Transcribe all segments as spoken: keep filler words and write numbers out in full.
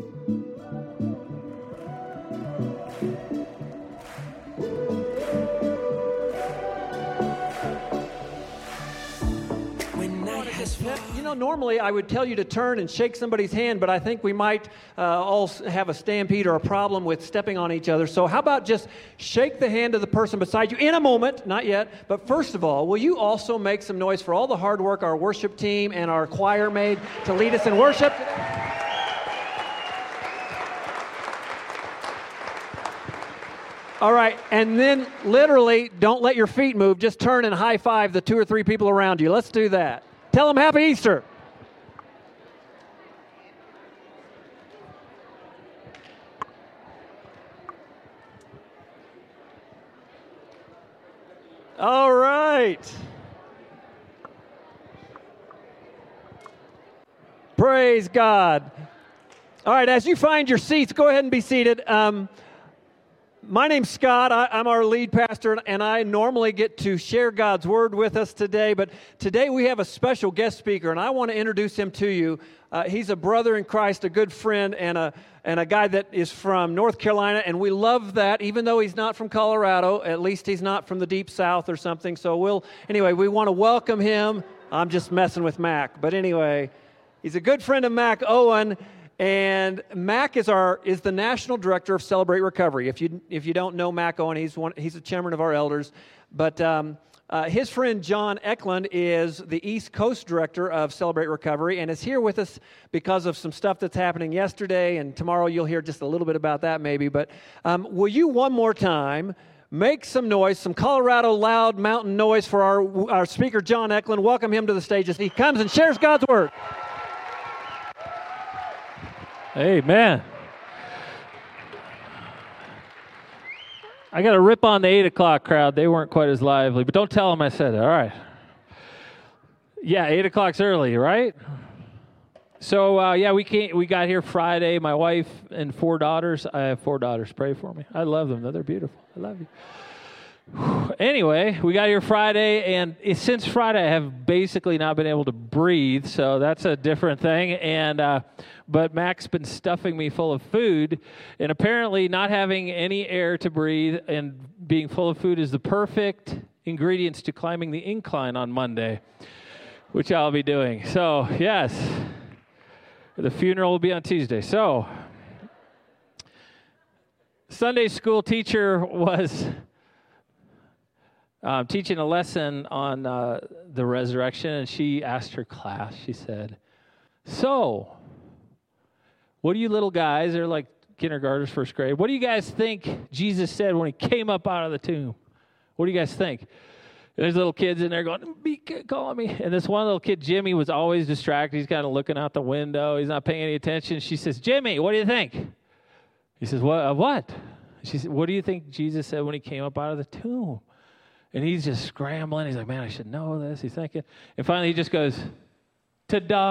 You know, normally I would tell you to turn and shake somebody's hand, but I think we might uh, all have a stampede or a problem with stepping on each other. So how about just shake the hand of the person beside you in a moment, not yet, but first of all, will you also make some noise for all the hard work our worship team and our choir made to lead us in worship today? All right, and then literally don't let your feet move. Just turn and high-five the two or three people around you. Let's do that. Tell them Happy Easter. All right. Praise God. All right, as you find your seats, go ahead and be seated. Um, My name's Scott. I, I'm our lead pastor, and I normally get to share God's Word with us today, but today we have a special guest speaker, and I want to introduce him to you. Uh, he's a brother in Christ, a good friend, and a and a guy that is from North Carolina, and we love that, even though he's not from Colorado. At least he's not from the deep south or something, so we'll, anyway, we want to welcome him. I'm just messing with Mac, but anyway, he's a good friend of Mac Owen. And Mac is our is the national director of Celebrate Recovery. If you if you don't know Mac Owen, he's one he's the chairman of our elders. But um, uh, his friend John Eklund is the East Coast director of Celebrate Recovery, and is here with us because of some stuff that's happening yesterday. And tomorrow you'll hear just a little bit about that, maybe. But um, will you one more time make some noise, some Colorado loud mountain noise for our our speaker John Eklund? Welcome him to the stage as he comes and shares God's Word. Amen. I got to rip on the eight o'clock crowd. They weren't quite as lively, but don't tell them I said it. All right. Yeah, eight o'clock's early, right? So, uh, yeah, we can't, we got here Friday. My wife and four daughters. I have four daughters. Pray for me. I love them, though. They're beautiful. I love you. Anyway, we got here Friday, and since Friday, I have basically not been able to breathe, so that's a different thing. And uh, but Mac's been stuffing me full of food, and apparently not having any air to breathe and being full of food is the perfect ingredients to climbing the incline on Monday, which I'll be doing. So, yes, the funeral will be on Tuesday. So, Sunday school teacher was... Uh, teaching a lesson on uh, the resurrection, and she asked her class, she said, so, what do you little guys, they're like kindergartners, first grade, what do you guys think Jesus said when he came up out of the tomb? What do you guys think? And there's little kids in there going, be calling me. And this one little kid, Jimmy, was always distracted. He's kind of looking out the window. He's not paying any attention. She says, Jimmy, what do you think? He says, what? Uh, what? She said, what do you think Jesus said when he came up out of the tomb? And he's just scrambling. He's like, man, I should know this. He's thinking. And finally he just goes, ta-da.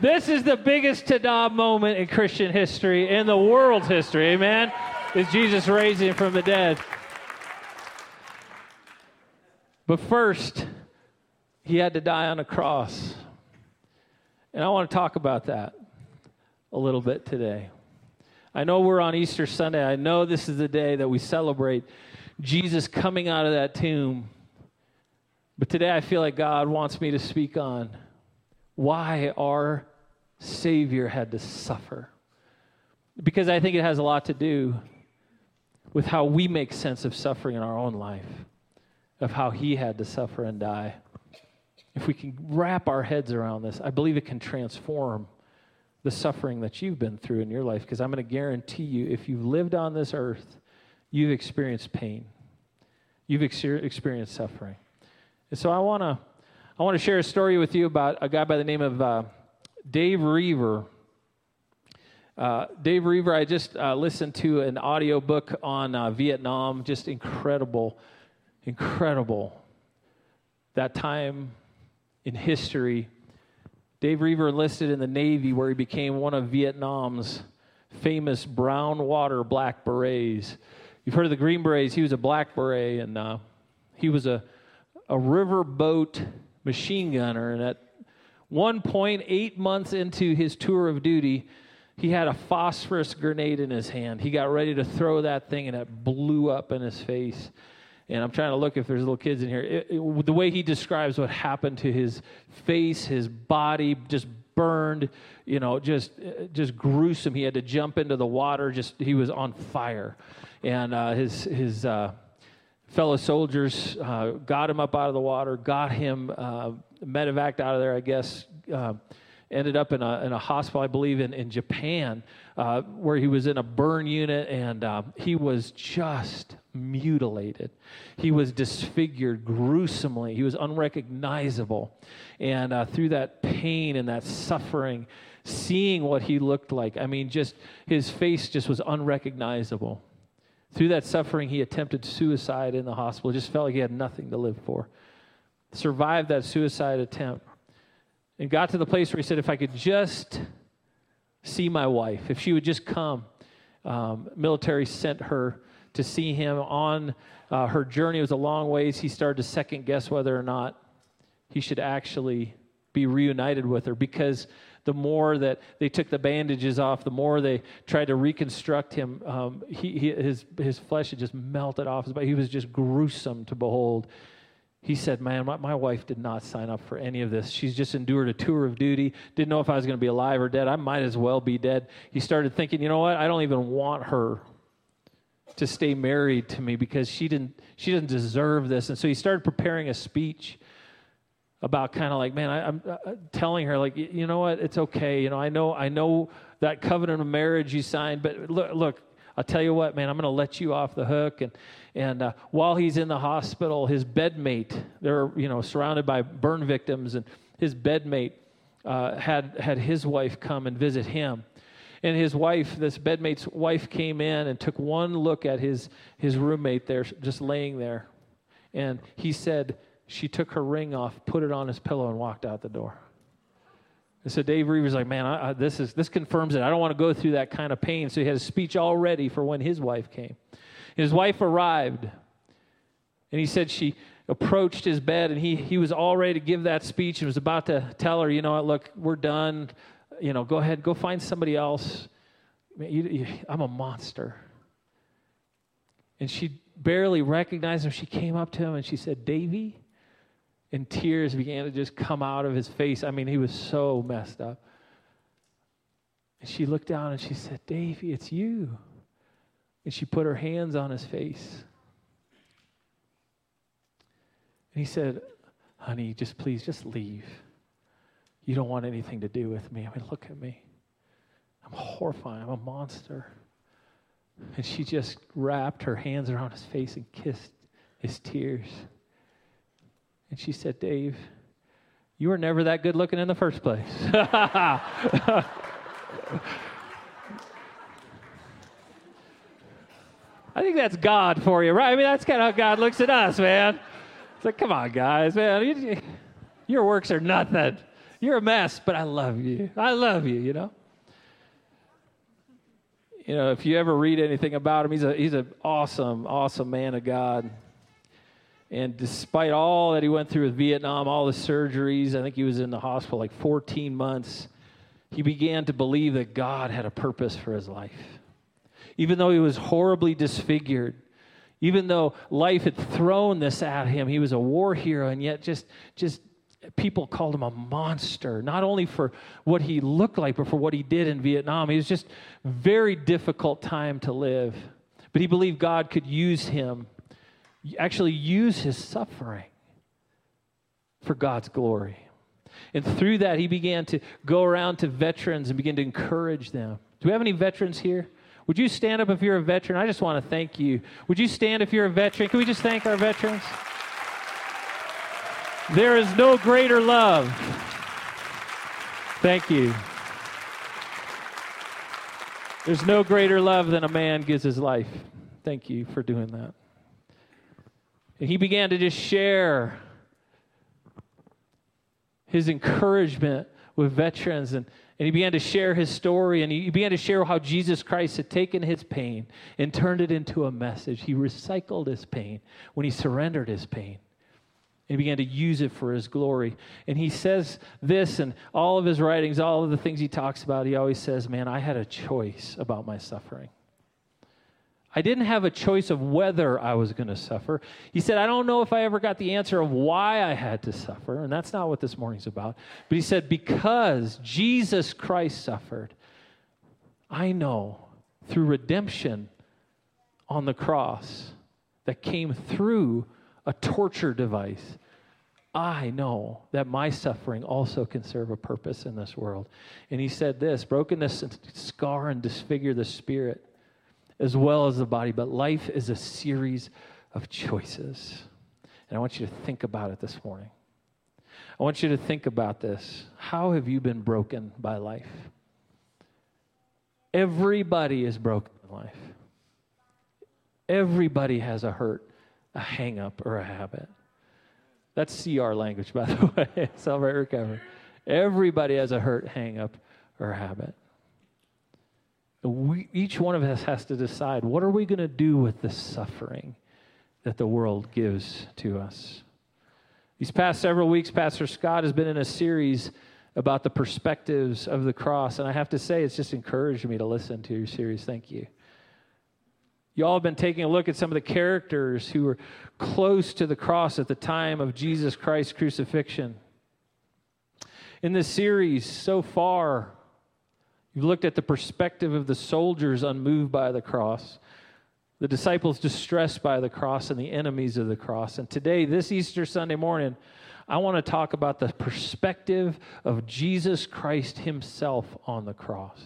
This is the biggest ta-da moment in Christian history, in the world's history, amen, is Jesus raising from the dead. But first, he had to die on a cross. And I want to talk about that a little bit today. I know we're on Easter Sunday. I know this is the day that we celebrate Jesus coming out of that tomb. But today I feel like God wants me to speak on why our Savior had to suffer. Because I think it has a lot to do with how we make sense of suffering in our own life, of how he had to suffer and die. If we can wrap our heads around this, I believe it can transform the suffering that you've been through in your life, because I'm going to guarantee you, if you've lived on this earth, you've experienced pain. You've ex- experienced suffering. And so I want to I want to share a story with you about a guy by the name of uh, Dave Roever. Uh, Dave Roever, I just uh, listened to an audiobook on uh, Vietnam, just incredible, incredible. That time in history, Dave Roever enlisted in the Navy, where he became one of Vietnam's famous brown water black berets. You've heard of the Green Berets. He was a black beret, and uh, he was a, a riverboat machine gunner. And at one point eight months into his tour of duty, he had a phosphorus grenade in his hand. He got ready to throw that thing, and it blew up in his face. And I'm trying to look if there's little kids in here. It, it, the way he describes what happened to his face, his body just burned, you know, just just gruesome. He had to jump into the water. Just he was on fire, and uh, his his uh, fellow soldiers uh, got him up out of the water, got him uh, medevaced out of there, I guess. Uh, ended up in a in a hospital, I believe, in in Japan, uh, where he was in a burn unit, and uh, he was just mutilated. He was disfigured gruesomely. He was unrecognizable. And uh, through that pain and that suffering, seeing what he looked like, I mean, just his face just was unrecognizable. Through that suffering, he attempted suicide in the hospital. Just felt like he had nothing to live for. Survived that suicide attempt and got to the place where he said, if I could just see my wife, if she would just come. Um, military sent her to see him on uh, her journey. It was a long ways. He started to second guess whether or not he should actually be reunited with her, because the more that they took the bandages off, the more they tried to reconstruct him, um, he, he, his, his flesh had just melted off his body. He was just gruesome to behold. He said, man, my, my wife did not sign up for any of this. She's just endured a tour of duty, didn't know if I was going to be alive or dead. I might as well be dead. He started thinking, you know what, I don't even want her to stay married to me, because she didn't she didn't deserve this. And so he started preparing a speech about kind of like, man, I, I'm uh, telling her, like, you know what, it's okay. You know, I know I know that covenant of marriage you signed, but look, look, I'll tell you what, man, I'm going to let you off the hook. And and uh, while he's in the hospital, his bedmate, they're, you know, surrounded by burn victims, and his bedmate uh, had had his wife come and visit him. And his wife, this bedmate's wife, came in and took one look at his, his roommate there, just laying there. And he said she took her ring off, put it on his pillow, and walked out the door. And so Dave Roever's like, man, I, I, this is this confirms it. I don't want to go through that kind of pain. So he had a speech all ready for when his wife came. And his wife arrived, and he said she approached his bed, and he, he was all ready to give that speech and was about to tell her, you know what, look, we're done. You know, go ahead, go find somebody else. Man, you, you, I'm a monster. And she barely recognized him. She came up to him and she said, Davey. And tears began to just come out of his face. I mean, he was so messed up. And she looked down and she said, Davey, it's you. And she put her hands on his face. And he said, honey, just please, just leave. You don't want anything to do with me. I mean, look at me. I'm horrifying. I'm a monster. And she just wrapped her hands around his face and kissed his tears. And she said, Dave, you were never that good looking in the first place. I think that's God for you, right? I mean, that's kind of how God looks at us, man. It's like, come on, guys, man. You, your works are nothing. You're a mess, but I love you. I love you, you know? You know, if you ever read anything about him, he's a he's an awesome, awesome man of God. And despite all that he went through with Vietnam, all the surgeries, I think he was in the hospital like fourteen months, he began to believe that God had a purpose for his life. Even though he was horribly disfigured, even though life had thrown this at him, he was a war hero, and yet just just... people called him a monster, not only for what he looked like, but for what he did in Vietnam. It was just a very difficult time to live. But he believed God could use him, actually use his suffering for God's glory. And through that, he began to go around to veterans and begin to encourage them. Do we have any veterans here? Would you stand up if you're a veteran? I just want to thank you. Would you stand if you're a veteran? Can we just thank our veterans? There is no greater love. Thank you. There's no greater love than a man gives his life. Thank you for doing that. And he began to just share his encouragement with veterans, and, and he began to share his story, and he began to share how Jesus Christ had taken his pain and turned it into a message. He recycled his pain when he surrendered his pain. He began to use it for his glory. And he says this in all of his writings, all of the things he talks about, he always says, man, I had a choice about my suffering. I didn't have a choice of whether I was going to suffer. He said, I don't know if I ever got the answer of why I had to suffer, and that's not what this morning's about. But he said, because Jesus Christ suffered, I know through redemption on the cross that came through a torture device, I know that my suffering also can serve a purpose in this world. And he said this, brokenness scar and disfigure the spirit, as well as the body, but life is a series of choices. And I want you to think about it this morning. I want you to think about this. How have you been broken by life? Everybody is broken in life. Everybody has a hurt, a hang-up, or a habit. That's C R language, by the way. Celebrate Recovery. Everybody has a hurt, hang-up, or a habit. We, each one of us has to decide, what are we going to do with the suffering that the world gives to us? These past several weeks, Pastor Scott has been in a series about the perspectives of the cross, and I have to say it's just encouraged me to listen to your series. Thank you. You all have been taking a look at some of the characters who were close to the cross at the time of Jesus Christ's crucifixion. In this series so far, you've looked at the perspective of the soldiers unmoved by the cross, the disciples distressed by the cross, and the enemies of the cross. And today, this Easter Sunday morning, I want to talk about the perspective of Jesus Christ himself on the cross,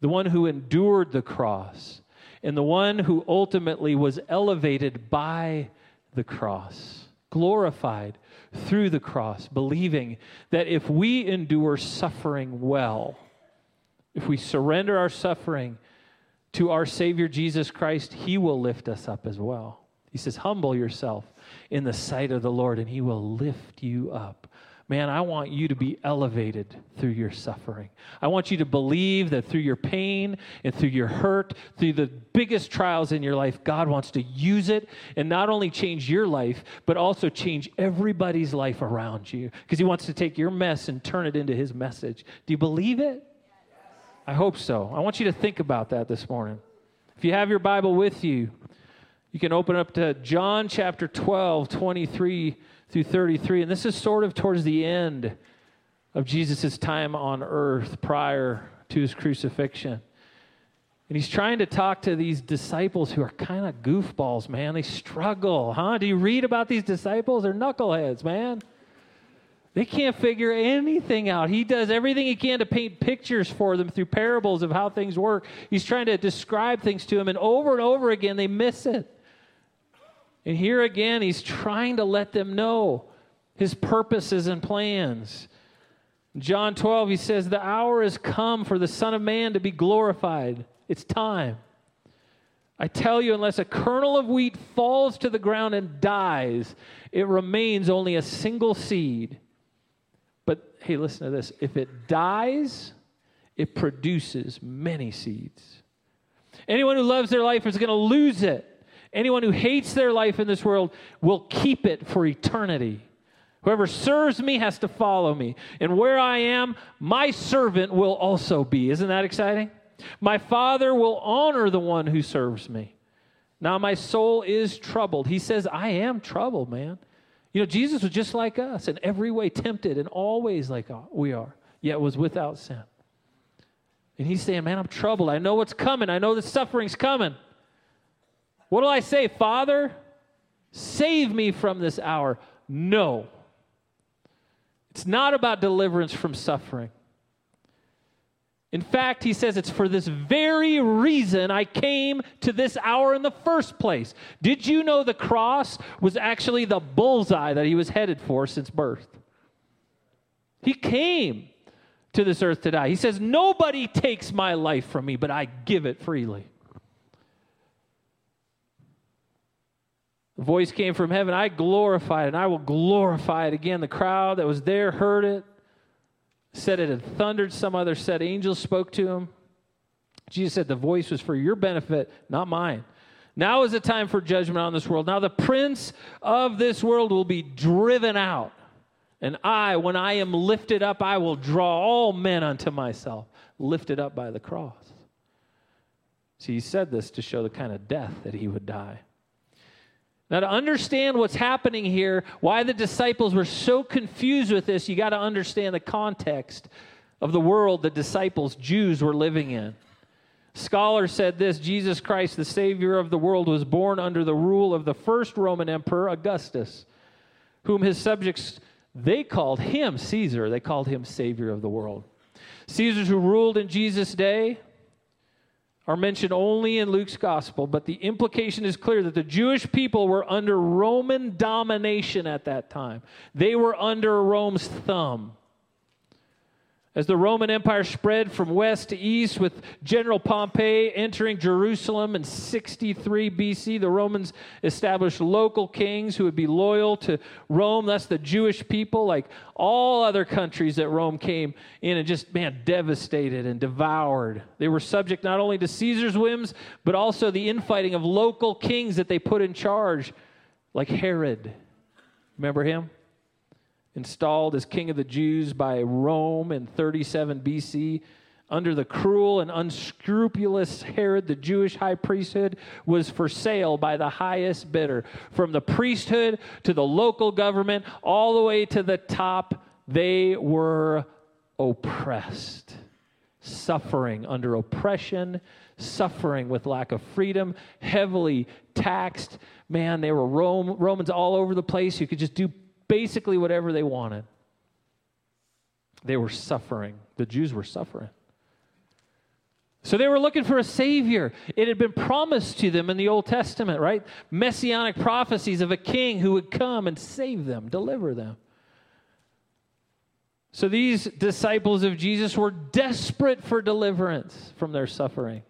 the one who endured the cross, and the one who ultimately was elevated by the cross, glorified through the cross, believing that if we endure suffering well, if we surrender our suffering to our Savior Jesus Christ, he will lift us up as well. He says, humble yourself in the sight of the Lord, and he will lift you up. Man, I want you to be elevated through your suffering. I want you to believe that through your pain and through your hurt, through the biggest trials in your life, God wants to use it and not only change your life, but also change everybody's life around you, because he wants to take your mess and turn it into his message. Do you believe it? I hope so. I want you to think about that this morning. If you have your Bible with you, you can open up to John chapter twelve, twenty-three through thirty-three. And this is sort of towards the end of Jesus' time on earth prior to his crucifixion. And he's trying to talk to these disciples who are kind of goofballs, man. They struggle, huh? Do you read about these disciples? They're knuckleheads, man. They can't figure anything out. He does everything he can to paint pictures for them through parables of how things work. He's trying to describe things to them, and over and over again, they miss it. And here again, he's trying to let them know his purposes and plans. John twelve, he says, the hour has come for the Son of Man to be glorified. It's time. I tell you, unless a kernel of wheat falls to the ground and dies, it remains only a single seed. But, hey, listen to this. If it dies, it produces many seeds. Anyone who loves their life is going to lose it. Anyone who hates their life in this world will keep it for eternity. Whoever serves me has to follow me. And where I am, my servant will also be. Isn't that exciting? My Father will honor the one who serves me. Now my soul is troubled. He says, I am troubled, man. You know, Jesus was just like us in every way, tempted in all ways like we are, yet was without sin. And he's saying, man, I'm troubled. I know what's coming. I know the suffering's coming. What do I say? Father, save me from this hour. No. It's not about deliverance from suffering. In fact, he says it's for this very reason I came to this hour in the first place. Did you know the cross was actually the bullseye that he was headed for since birth? He came to this earth to die. He says, nobody takes my life from me, but I give it freely. The voice came from heaven, I glorify it, and I will glorify it again. The crowd that was there heard it. Said it had thundered, some other said angels spoke to him. Jesus said the voice was for your benefit, not mine. Now is the time for judgment on this world. Now the prince of this world will be driven out. And I, when I am lifted up, I will draw all men unto myself, lifted up by the cross. So he said this to show the kind of death that he would die. Now, to understand what's happening here, why the disciples were so confused with this, you got to understand the context of the world the disciples, Jews, were living in. Scholars said this: Jesus Christ, the Savior of the world, was born under the rule of the first Roman emperor, Augustus, whom his subjects, they called him Caesar. They called him Savior of the world. Caesars who ruled in Jesus' day are mentioned only in Luke's gospel, but the implication is clear that the Jewish people were under Roman domination at that time. They were under Rome's thumb. As the Roman Empire spread from west to east, with General Pompey entering Jerusalem in sixty-three B C, the Romans established local kings who would be loyal to Rome. That's the Jewish people, like all other countries that Rome came in and just, man, devastated and devoured. They were subject not only to Caesar's whims, but also the infighting of local kings that they put in charge, like Herod. Remember him? Installed as king of the Jews by Rome in thirty-seven B C, under the cruel and unscrupulous Herod, the Jewish high priesthood was for sale by the highest bidder. From the priesthood to the local government, all the way to the top, they were oppressed, suffering under oppression, suffering with lack of freedom, heavily taxed. Man, they were Rome, Romans all over the place. You could just do basically whatever they wanted. They were suffering. The Jews were suffering. So they were looking for a Savior. It had been promised to them in the Old Testament, right? Messianic prophecies of a king who would come and save them, deliver them. So these disciples of Jesus were desperate for deliverance from their suffering.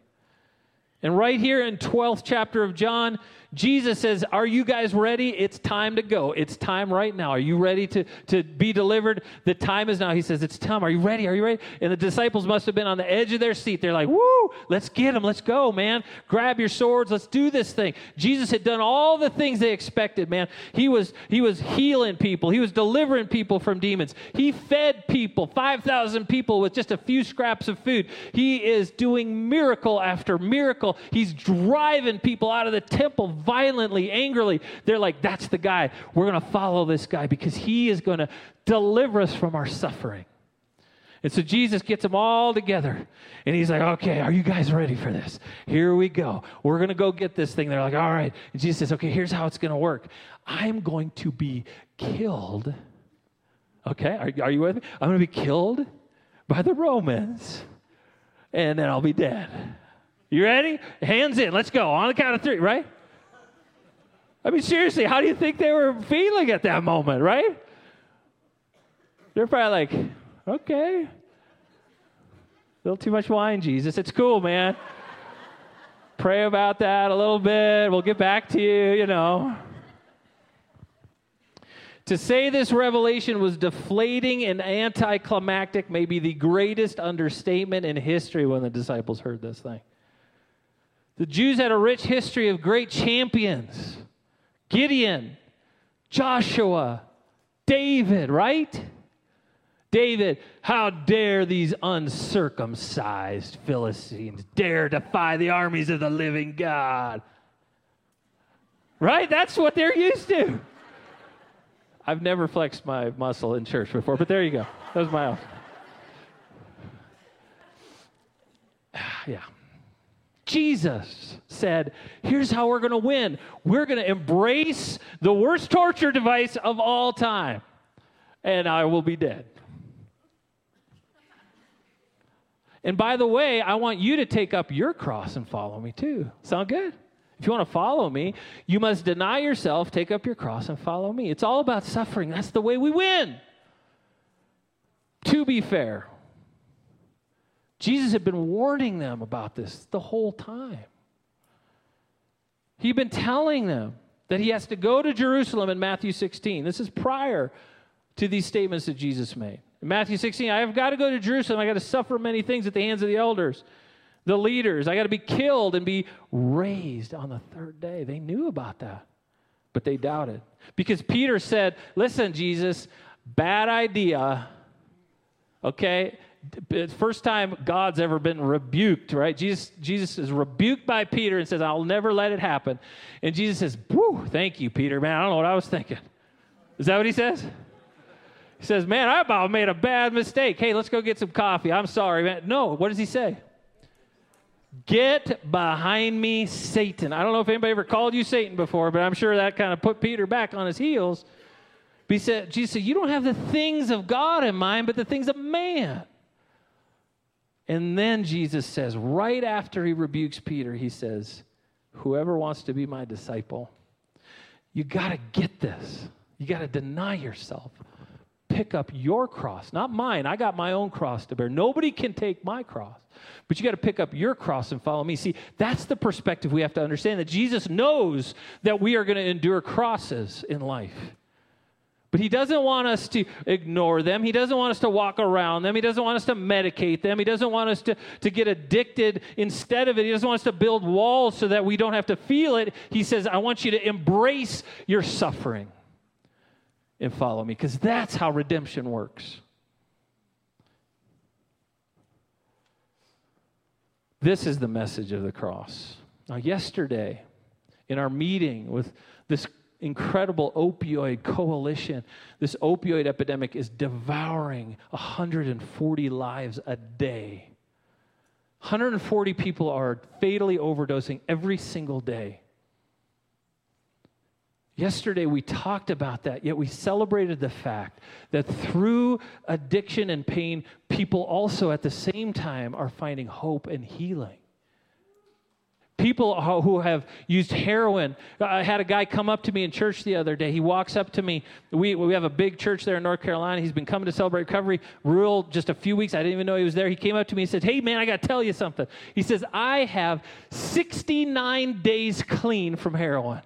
And right here in twelfth chapter of John, Jesus says, are you guys ready? It's time to go. It's time right now. Are you ready to, to be delivered? The time is now. He says, it's time. Are you ready? Are you ready? And the disciples must have been on the edge of their seat. They're like, woo, let's get him. Let's go, man. Grab your swords. Let's do this thing. Jesus had done all the things they expected, man. He was, he was healing people. He was delivering people from demons. He fed people, five thousand people with just a few scraps of food. He is doing miracle after miracle. He's driving people out of the temple violently, angrily. They're like, that's the guy. We're going to follow this guy because he is going to deliver us from our suffering. And so Jesus gets them all together, and he's like, okay, are you guys ready for this? Here we go. We're going to go get this thing. They're like, all right. And Jesus says, okay, here's how it's going to work. I'm going to be killed. Okay, are, are you with me? I'm going to be killed by the Romans, and then I'll be dead. You ready? Hands in. Let's go. On the count of three, right? I mean, seriously, how do you think they were feeling at that moment, right? They're probably like, okay. A little too much wine, Jesus. It's cool, man. Pray about that a little bit. We'll get back to you, you know. To say this revelation was deflating and anticlimactic may be the greatest understatement in history when the disciples heard this thing. The Jews had a rich history of great champions. Gideon, Joshua, David, right? David, how dare these uncircumcised Philistines dare defy the armies of the living God? Right? That's what they're used to. I've never flexed my muscle in church before, but there you go. That was my own. Yeah. Jesus said, here's how we're going to win. We're going to embrace the worst torture device of all time, and I will be dead. And by the way, I want you to take up your cross and follow me too. Sound good? If you want to follow me, you must deny yourself, take up your cross, and follow me. It's all about suffering. That's the way we win. To be fair, Jesus had been warning them about this the whole time. He'd been telling them that he has to go to Jerusalem in Matthew sixteen. This is prior to these statements that Jesus made. In Matthew sixteen, I have got to go to Jerusalem. I got to suffer many things at the hands of the elders, the leaders. I got to be killed and be raised on the third day. They knew about that, but they doubted. Because Peter said, listen, Jesus, bad idea. Okay? First time God's ever been rebuked, right? Jesus, Jesus is rebuked by Peter and says, I'll never let it happen. And Jesus says, whew, thank you, Peter. Man, I don't know what I was thinking. Is that what he says? He says, man, I about made a bad mistake. Hey, let's go get some coffee. I'm sorry, man. No, what does he say? Get behind me, Satan. I don't know if anybody ever called you Satan before, but I'm sure that kind of put Peter back on his heels. But he said, Jesus said, you don't have the things of God in mind, but the things of man. And then Jesus says, right after he rebukes Peter, he says, whoever wants to be my disciple, you got to get this. You got to deny yourself. Pick up your cross, not mine. I got my own cross to bear. Nobody can take my cross, but you got to pick up your cross and follow me. See, that's the perspective we have to understand, that Jesus knows that we are going to endure crosses in life. But he doesn't want us to ignore them. He doesn't want us to walk around them. He doesn't want us to medicate them. He doesn't want us to, to get addicted instead of it. He doesn't want us to build walls so that we don't have to feel it. He says, I want you to embrace your suffering and follow me, because that's how redemption works. This is the message of the cross. Now, yesterday, in our meeting with this incredible opioid coalition. This opioid epidemic is devouring one hundred forty lives a day. one hundred forty people are fatally overdosing every single day. Yesterday we talked about that, yet we celebrated the fact that through addiction and pain, people also at the same time are finding hope and healing. People who have used heroin. I had a guy come up to me in church the other day. He walks up to me. We we have a big church there in North Carolina. He's been coming to Celebrate Recovery rural just a few weeks. I didn't even know he was there. He came up to me and said, hey, man, I got to tell you something. He says, I have sixty-nine days clean from heroin.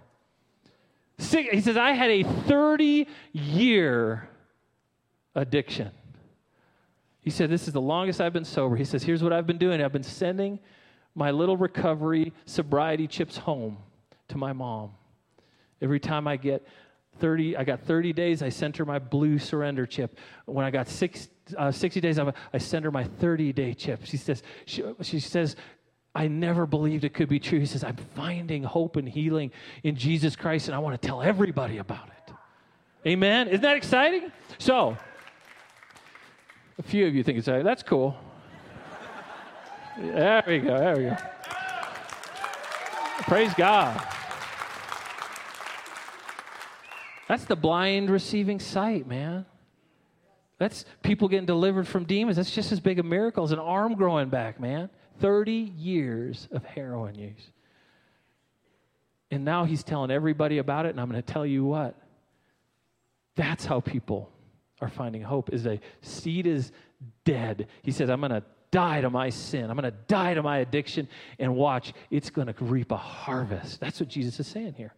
Six, he says, I had a thirty-year addiction. He said, this is the longest I've been sober. He says, here's what I've been doing. I've been sending my little recovery sobriety chips home to my mom. Every time I get thirty, I got thirty days, I sent her my blue surrender chip. When I got six, uh, sixty days, I, I sent her my thirty-day chip. She says, she, she says, I never believed it could be true. He says, I'm finding hope and healing in Jesus Christ, and I want to tell everybody about it. Amen? Isn't that exciting? So, a few of you think it's exciting. That's cool. There we go, there we go. Praise God. That's the blind receiving sight, man. That's people getting delivered from demons. That's just as big a miracle as an arm growing back, man. thirty years of heroin use. And now he's telling everybody about it, and I'm going to tell you what. That's how people are finding hope, is a seed is dead. He says, I'm going to die to my sin. I'm going to die to my addiction, and watch, it's going to reap a harvest. That's what Jesus is saying here.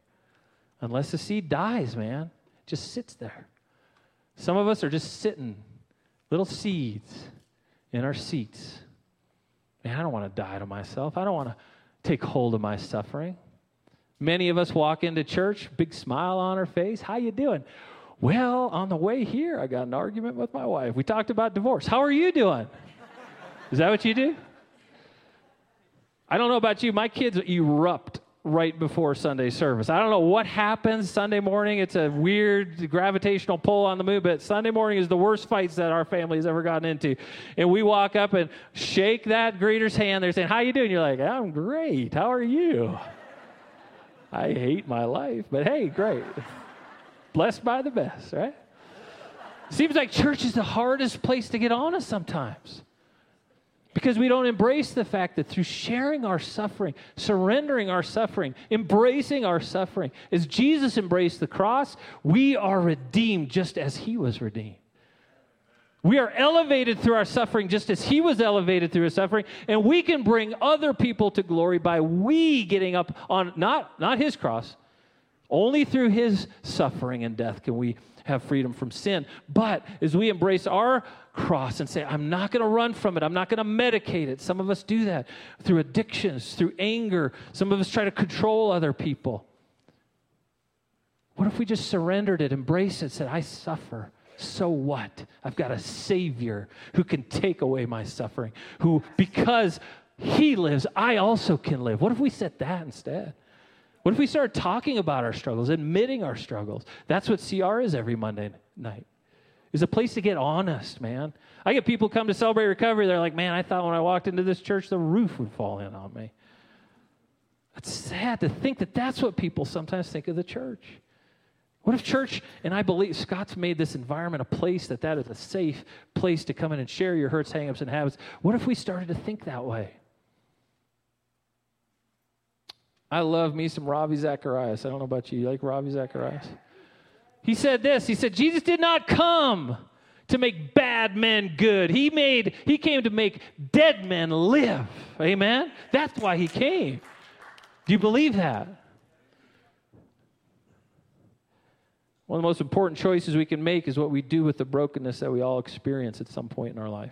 Unless the seed dies, man, it just sits there. Some of us are just sitting, little seeds in our seats. Man, I don't want to die to myself. I don't want to take hold of my suffering. Many of us walk into church, big smile on our face. How you doing? Well, on the way here, I got an argument with my wife. We talked about divorce. How are you doing? Is that what you do? I don't know about you. My kids erupt right before Sunday service. I don't know what happens Sunday morning. It's a weird gravitational pull on the moon, but Sunday morning is the worst fights that our family has ever gotten into. And we walk up and shake that greeter's hand. They're saying, how you doing? You're like, I'm great. How are you? I hate my life, but hey, great. Blessed by the best, right? Seems like church is the hardest place to get honest sometimes. Because we don't embrace the fact that through sharing our suffering, surrendering our suffering, embracing our suffering, as Jesus embraced the cross, we are redeemed just as he was redeemed. We are elevated through our suffering just as he was elevated through his suffering, and we can bring other people to glory by we getting up on, not, not his cross, only through his suffering and death can we have freedom from sin. But as we embrace our cross and say, I'm not going to run from it. I'm not going to medicate it. Some of us do that through addictions, through anger. Some of us try to control other people. What if we just surrendered it, embraced it, said, I suffer. So what? I've got a Savior who can take away my suffering, who, because He lives, I also can live. What if we said that instead? What if we started talking about our struggles, admitting our struggles? That's what C R is every Monday night. It's a place to get honest, man. I get people come to Celebrate Recovery, they're like, man, I thought when I walked into this church, the roof would fall in on me. It's sad to think that that's what people sometimes think of the church. What if church, and I believe Scott's made this environment a place that that is a safe place to come in and share your hurts, hang-ups, and habits. What if we started to think that way? I love me some Ravi Zacharias. I don't know about you. You like Ravi Zacharias? He said this. He said, Jesus did not come to make bad men good. He made, he came to make dead men live. Amen? That's why he came. Do you believe that? One of the most important choices we can make is what we do with the brokenness that we all experience at some point in our life.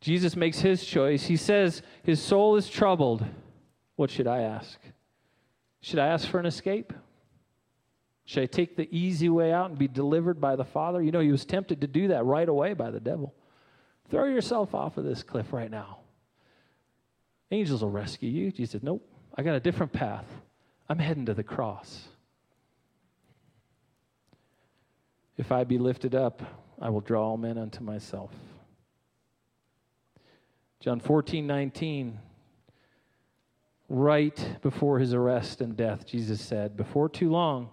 Jesus makes his choice. He says, his soul is troubled. What should I ask? Should I ask for an escape? Should I take the easy way out and be delivered by the Father? You know, he was tempted to do that right away by the devil. Throw yourself off of this cliff right now. Angels will rescue you. Jesus said, nope, I got a different path. I'm heading to the cross. If I be lifted up, I will draw all men unto myself. John fourteen nineteen, right before his arrest and death, Jesus said, before too long,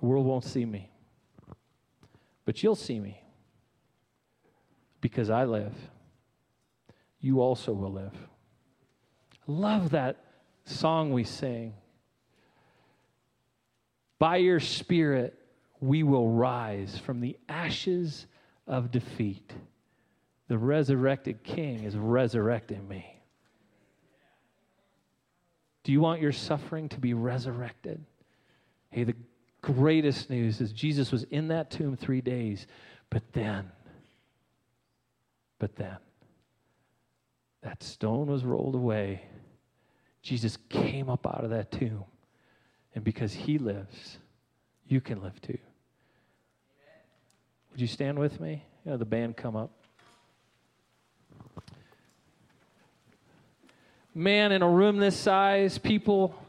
the world won't see me, but you'll see me because I live. You also will live. I love that song we sing. By your Spirit, we will rise from the ashes of defeat. The resurrected King is resurrecting me. Do you want your suffering to be resurrected? Hey, the greatest news is Jesus was in that tomb three days, but then, but then, that stone was rolled away. Jesus came up out of that tomb, and because he lives, you can live too. Would you stand with me? You know, the band come up. Man, in a room this size, people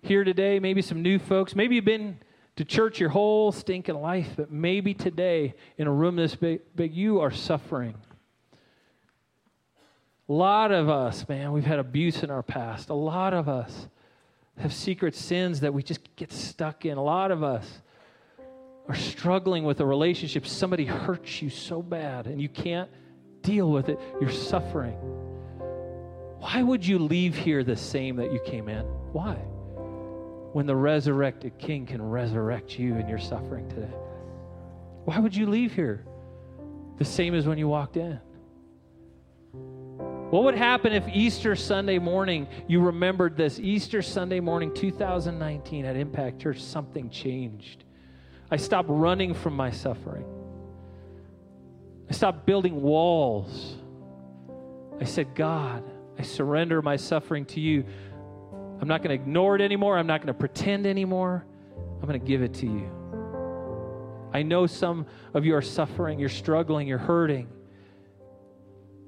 here today, maybe some new folks, maybe you've been to church your whole stinking life, but maybe today, in a room this big, big you are suffering. A lot of us, man, we've had abuse in our past. A lot of us have secret sins that we just get stuck in. A lot of us are struggling with a relationship. Somebody hurts you so bad, and you can't deal with it. You're suffering. Why would you leave here the same that you came in? Why? When the resurrected King can resurrect you in your suffering today. Why would you leave here the same as when you walked in? What would happen if Easter Sunday morning, you remembered this? Easter Sunday morning, two thousand nineteen at Impact Church, something changed. I stopped running from my suffering. I stopped building walls. I said, God, I surrender my suffering to you. I'm not going to ignore it anymore. I'm not going to pretend anymore. I'm going to give it to you. I know some of you are suffering, you're struggling, you're hurting.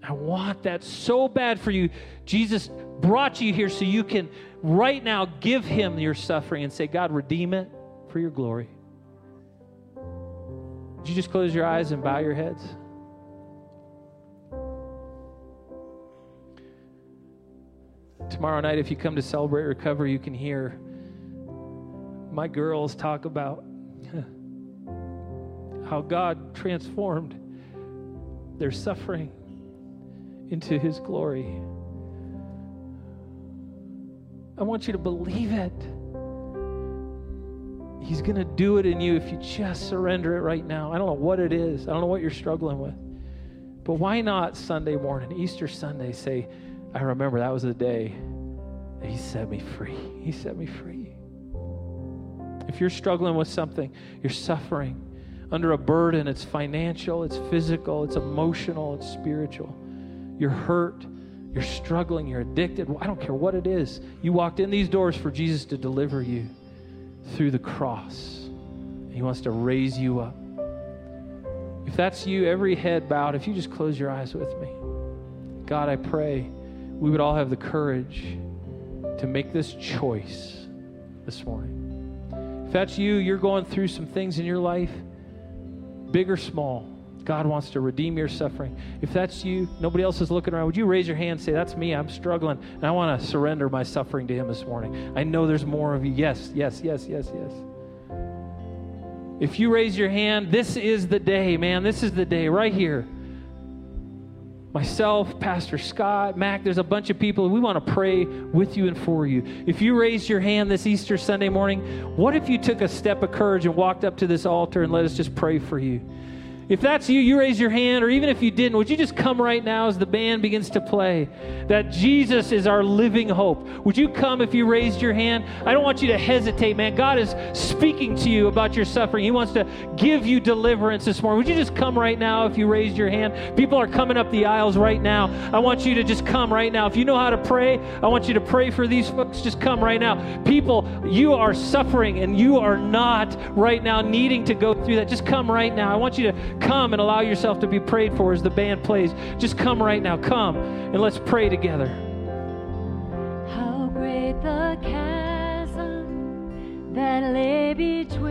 I want that so bad for you. Jesus brought you here so you can right now give him your suffering and say, God, redeem it for your glory. Would you just close your eyes and bow your heads? Tomorrow night, if you come to Celebrate Recovery, you can hear my girls talk about how God transformed their suffering into his glory. I want you to believe it. He's going to do it in you if you just surrender it right now. I don't know what it is. I don't know what you're struggling with. But why not Sunday morning, Easter Sunday, say, I remember that was the day that he set me free. He set me free. If you're struggling with something, you're suffering, under a burden. It's financial, it's physical, it's emotional, it's spiritual. You're hurt, you're struggling, you're addicted. I don't care what it is. You walked in these doors for Jesus to deliver you through the cross. He wants to raise you up. If that's you, every head bowed, if you just close your eyes with me. God, I pray we would all have the courage to make this choice this morning. If that's you, you're going through some things in your life, big or small. God wants to redeem your suffering. If that's you, nobody else is looking around, would you raise your hand and say, that's me, I'm struggling, and I want to surrender my suffering to him this morning. I know there's more of you. Yes, yes, yes, yes, yes. If you raise your hand, this is the day, man. This is the day right here. Myself, Pastor Scott, Mac, there's a bunch of people. We want to pray with you and for you. If you raised your hand this Easter Sunday morning, what if you took a step of courage and walked up to this altar and let us just pray for you? If that's you, you raise your hand, or even if you didn't, would you just come right now as the band begins to play? That Jesus is our living hope. Would you come if you raised your hand? I don't want you to hesitate, man. God is speaking to you about your suffering. He wants to give you deliverance this morning. Would you just come right now if you raised your hand? People are coming up the aisles right now. I want you to just come right now. If you know how to pray, I want you to pray for these folks. Just come right now. People, you are suffering, and you are not right now needing to go through that. Just come right now. I want you to come and allow yourself to be prayed for as the band plays. Just come right now. Come and let's pray together. How great the chasm that lay between